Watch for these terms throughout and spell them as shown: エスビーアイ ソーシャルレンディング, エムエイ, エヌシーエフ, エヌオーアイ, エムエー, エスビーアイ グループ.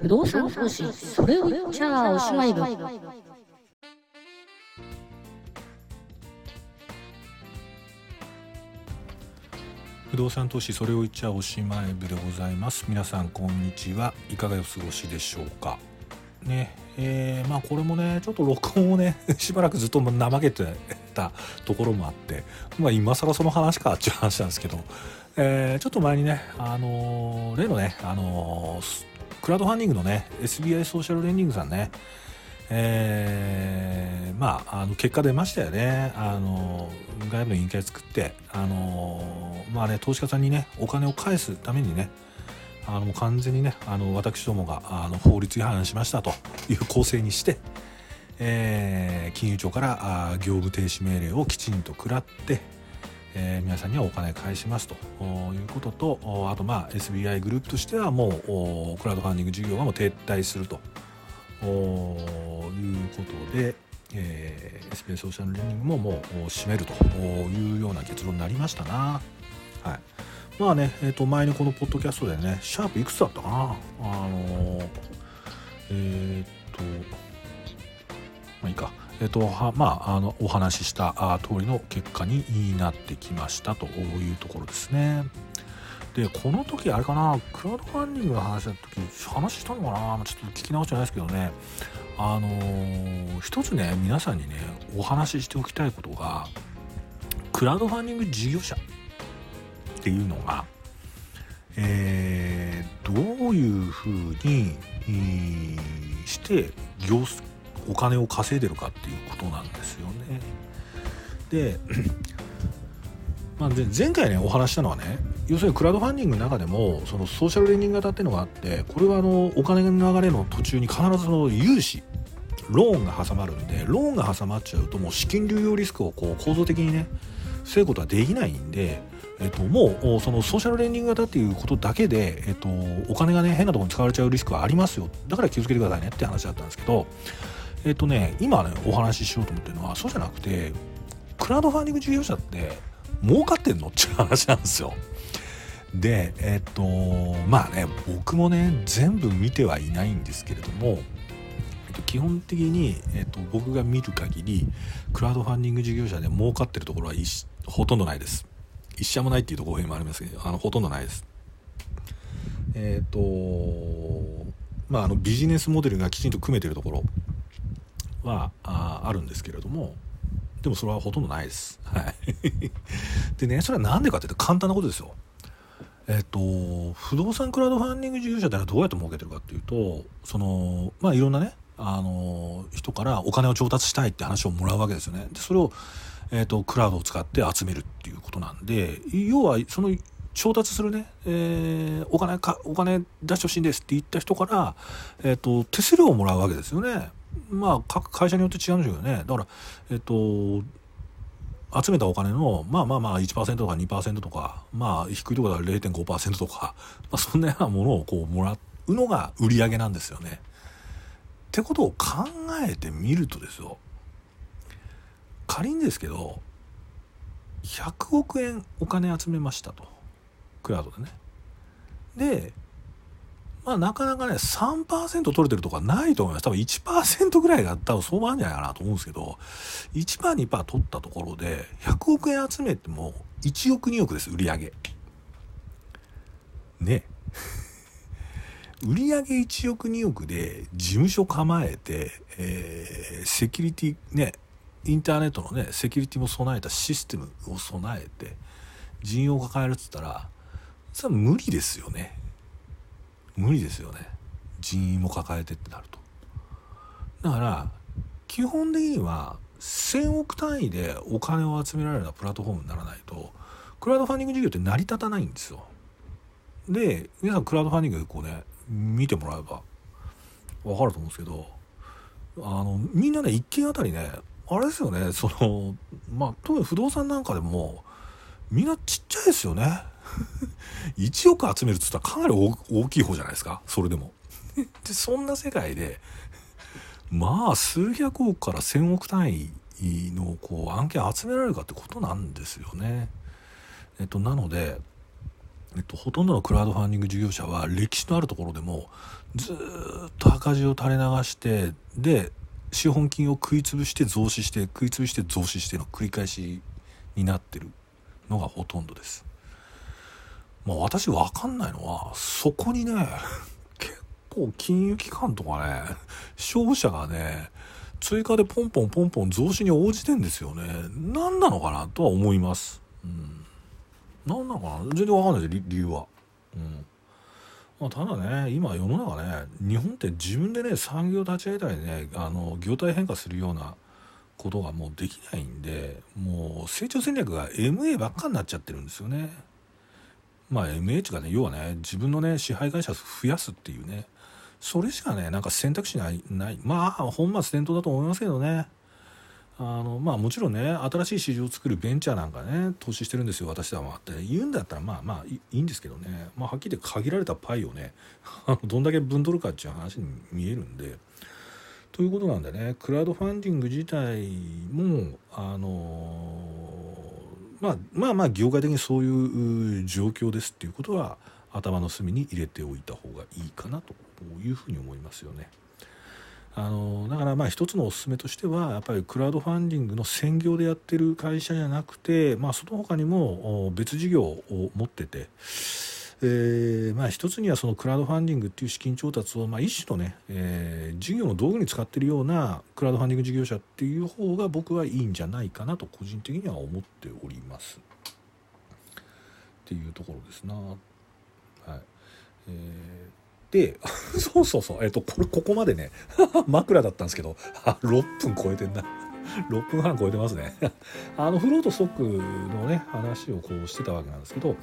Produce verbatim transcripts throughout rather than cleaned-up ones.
不動産投資、それを言っちゃおしまい部。不動産投資、それを言っちゃおしまい部でございます。皆さんこんにちは。いかがお過ごしでしょうかね。えー、まあこれもねちょっと録音をねしばらくずっと怠けてたところもあって、まあ、今更その話かっていう話なんですけど、えー、ちょっと前にね、あのー、例のね、あのークラウドファンディングのね エスビーアイ ソーシャルレンディングさんね、えー、まああの結果出ましたよね。あの外部の委員会作って、あのまあね投資家さんにねお金を返すためにね、あの完全にね、あの私どもがあの法律違反しましたという構成にして、えー、金融庁から業務停止命令をきちんと食らって。えー、皆さんにはお金返しますということと、あとまあ エスビーアイ グループとしてはもうクラウドファンディング事業がもう撤退するということで、えー、エスビーアイ ソーシャルレンディングももう閉めるというような結論になりましたな。はい、まあね、えー、と前にこのポッドキャストでね、シャープいくつだったかな、あのー、えっ、ー、とまあいいか。えっとはまあ、あのお話しした通りの結果になってきましたというところですね。でこの時あれかな、クラウドファンディングの話の時話したのかな、ちょっと聞き直してないですけどね、あのー、一つね皆さんにねお話ししておきたいことが、クラウドファンディング事業者っていうのが、えー、どういうふうに、えー、して業績お金を稼いでるかっていうことなんですよね。で、まあ、前回ねお話したのはね、要するにクラウドファンディングの中でもそのソーシャルレンディング型っていうのがあって、これはあのお金の流れの途中に必ずその融資ローンが挟まるんで、ローンが挟まっちゃうともう資金流用リスクをこう構造的にね防ぐことはできないんで、えっと、もうそのソーシャルレンディング型っていうことだけで、えっと、お金がね変なところに使われちゃうリスクはありますよ、だから気をつけてくださいねって話だったんですけど、えっとね、今ねお話ししようと思ってるのはそうじゃなくて、クラウドファンディング事業者って儲かってんのっていう話なんですよ。でえっとまあね僕もね全部見てはいないんですけれども、えっと、基本的に、えっと、僕が見る限りクラウドファンディング事業者で儲かってるところはほとんどないです。一社もないっていうところもありますけど、あのほとんどないです。えっとまああのビジネスモデルがきちんと組めてるところは あ, あるんですけれども、でもそれはほとんどないです。はい、でね、それはなんでかって言って簡単なことですよ。えっと不動産クラウドファンディング事業者ってのはどうやって儲けてるかっていうと、そのまあいろんなねあの人からお金を調達したいって話をもらうわけですよね。でそれを、えっと、クラウドを使って集めるっていうことなんで、要はその調達するね、えー、お金かお金出してほしいんですって言った人から、えっと、手数料をもらうわけですよね。まあ各会社によって違うんでしょうけどね。だからえっと集めたお金のまあまあまあ いちパーセント とか にパーセント とか、まあ低いところだと れいてんごパーセント とか、まあ、そんなようなものをこうもらうのが売り上げなんですよね。ってことを考えてみるとですよ、仮にですけどひゃくおくえんお金集めましたと、クラウドでね。でまあ、なかなかね さんパーセント 取れてるとかないと思います。多分 いちパーセント ぐらいが多分相場あるんじゃないかなと思うんですけど、 いちパーセントにパーセント 取ったところでひゃくおくえん集めてもいちおくにおくです、売り上げね。売り上げいちおくにおくで事務所構えて、えー、セキュリティね、インターネットのねセキュリティも備えたシステムを備えて人員を抱えるっつったら、それは無理ですよね。無理ですよね。人員も抱えてってなると。だから基本的にはせんおく単位でお金を集められるようなプラットフォームにならないとクラウドファンディング事業って成り立たないんですよ。で皆さんクラウドファンディングでこうね見てもらえば分かると思うんですけど、あのみんなね一件あたりねあれですよね、そのまあ特に不動産なんかでもみんなちっちゃいですよね。いちおく集めるって言ったらかなり大きい方じゃないですか、それでも。でそんな世界でまあ数百億から千億単位のこう案件集められるかってことなんですよね。えっとなので、えっと、ほとんどのクラウドファンディング事業者は歴史のあるところでもずっと赤字を垂れ流してで資本金を食い潰して増資して食い潰して増資しての繰り返しになってるのがほとんどです。まあ、私分かんないのはそこにね結構金融機関とかね消費者がね追加でポンポンポンポン増資に応じてんですよね。何なのかなとは思います。うん、何なのかな全然分かんないです 理, 理由は、うんまあ、ただね今世の中ね日本って自分でね産業立ち上げたりねあの業態変化するようなことがもうできないんでもう成長戦略が エムエー ばっかになっちゃってるんですよね。まあ エムエイチ がね要はね自分のね支配会社増やすっていうねそれしかねなんか選択肢ないないまあ本末転倒だと思いますけどね。あのまあもちろんね新しい市場を作るベンチャーなんかね投資してるんですよ私はって言うんだったらまあまあいいんですけどね、まあ、はっきり限られたパイをねどんだけ分取るかっていう話に見えるんでということなんでねクラウドファンディング自体もあのまあまあまあ業界的にそういう状況ですっていうことは頭の隅に入れておいた方がいいかなというふうに思いますよね。あのだからまあ一つのおすすめとしてはやっぱりクラウドファンディングの専業でやってる会社じゃなくて、まあ、その他にも別事業を持ってて、えーまあ、一つにはそのクラウドファンディングっていう資金調達を、まあ、一種のね、えー、事業の道具に使ってるようなクラウドファンディング事業者っていう方が僕はいいんじゃないかなと個人的には思っておりますっていうところですな。はいえーでそうそうそう、えっと、これここまでね枕だったんですけどろっぷん超えてんなろっぷんはん超えてますねあのフローとストックのね話をこうしてたわけなんですけど、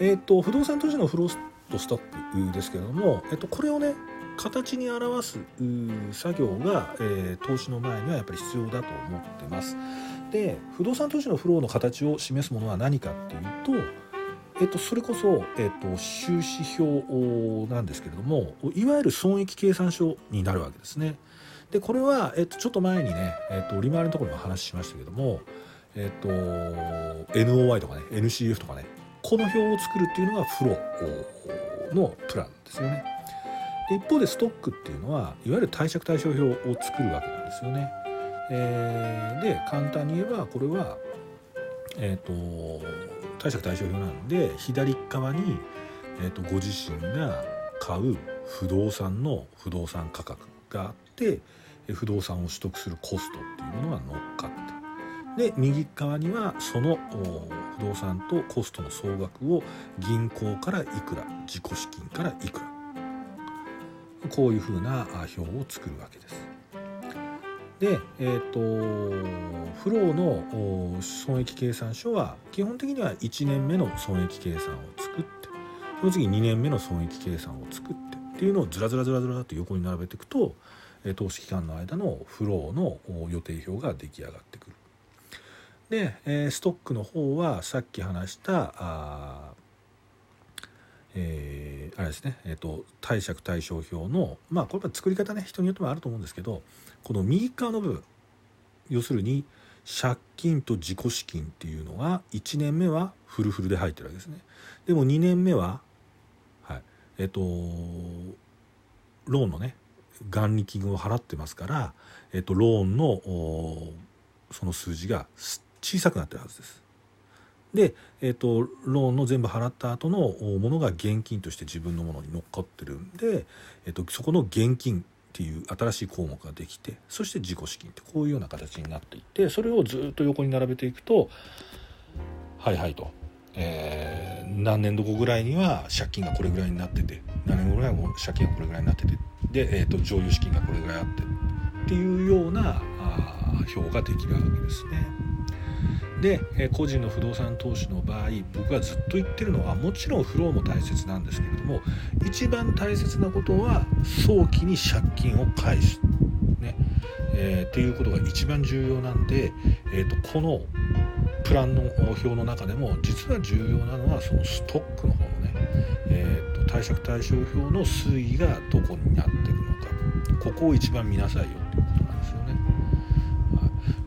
えっと、不動産投資のフローとストックですけれども、えっと、これをね形に表す作業が、えー、投資の前にはやっぱり必要だと思ってます。で不動産投資のフローの形を示すものは何かっていうとえっと、それこそ、えっと、収支表なんですけれどもいわゆる損益計算書になるわけですね。でこれは、えっと、ちょっと前にね、えっと、利回りのところも話しましたけども、えっと、エヌオーアイ とかね エヌシーエフ とかねこの表を作るっていうのがフローのプランですよね。で一方でストックっていうのはいわゆる貸借対照表を作るわけなんですよね。えー、で簡単に言えばこれはえっと貸借対照表なので左側に、えー、とご自身が買う不動産の不動産価格があって不動産を取得するコストっていうものが乗っかってで右側にはその不動産とコストの総額を銀行からいくら自己資金からいくらこういうふうな表を作るわけです。でえー、とフローの損益計算書は基本的にはいちねんめの損益計算を作ってその次にねんめの損益計算を作ってっていうのをずらずらずらずらって横に並べていくと投資期間の間のフローの予定表が出来上がってくる。でストックの方はさっき話したあえー、あれですね、えーと、貸借対照表の、まあ、これは作り方ね人によってもあると思うんですけどこの右側の部分要するに借金と自己資金っていうのがいちねんめはフルフルで入ってるわけですね。でもにねんめは、はい、えーとローンのね元利金を払ってますから、えーとローンのその数字が小さくなってるはずです。で、えーと、ローンの全部払った後のものが現金として自分のものに乗っかってるんで、えーと、そこの現金っていう新しい項目ができてそして自己資金ってこういうような形になっていってそれをずっと横に並べていくとはいはいと、えー、何年度後ぐらいには借金がこれぐらいになってて何年後ぐらいも借金がこれぐらいになっててで、えーと、剰余資金がこれぐらいあってっていうような表ができるわけですね。で個人の不動産投資の場合僕がずっと言ってるのはもちろんフローも大切なんですけれども一番大切なことは早期に借金を返す、ねえー、っていうことが一番重要なんで、えー、とこのプランの表の中でも実は重要なのはそのストックの方のね、えー、と貸借対照表の推移がどこになっていくのかここを一番見なさいよということなんですよね。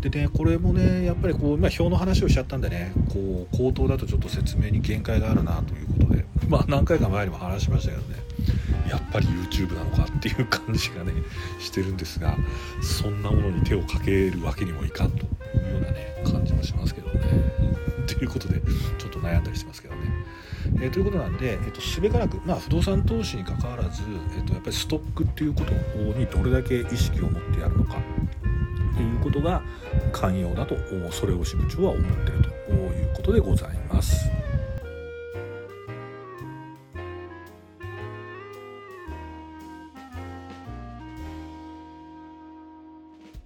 でね、これもねやっぱりこう今表の話をしちゃったんでねこう口頭だとちょっと説明に限界があるなということね、まあ何回か前にも話しましたけどね、やっぱり YouTube なのかっていう感じがねしてるんですが、そんなものに手をかけるわけにもいかんというようなね感じもしますけどね、ということでちょっと悩んだりしてますけどね、えー、ということなんで、えー、とすべからく、まあ、不動産投資に関わらず、えー、とやっぱりストックっていうことにどれだけ意識を持ってやるのかっていうことが肝要だと、それを支部長は思っているということでございます。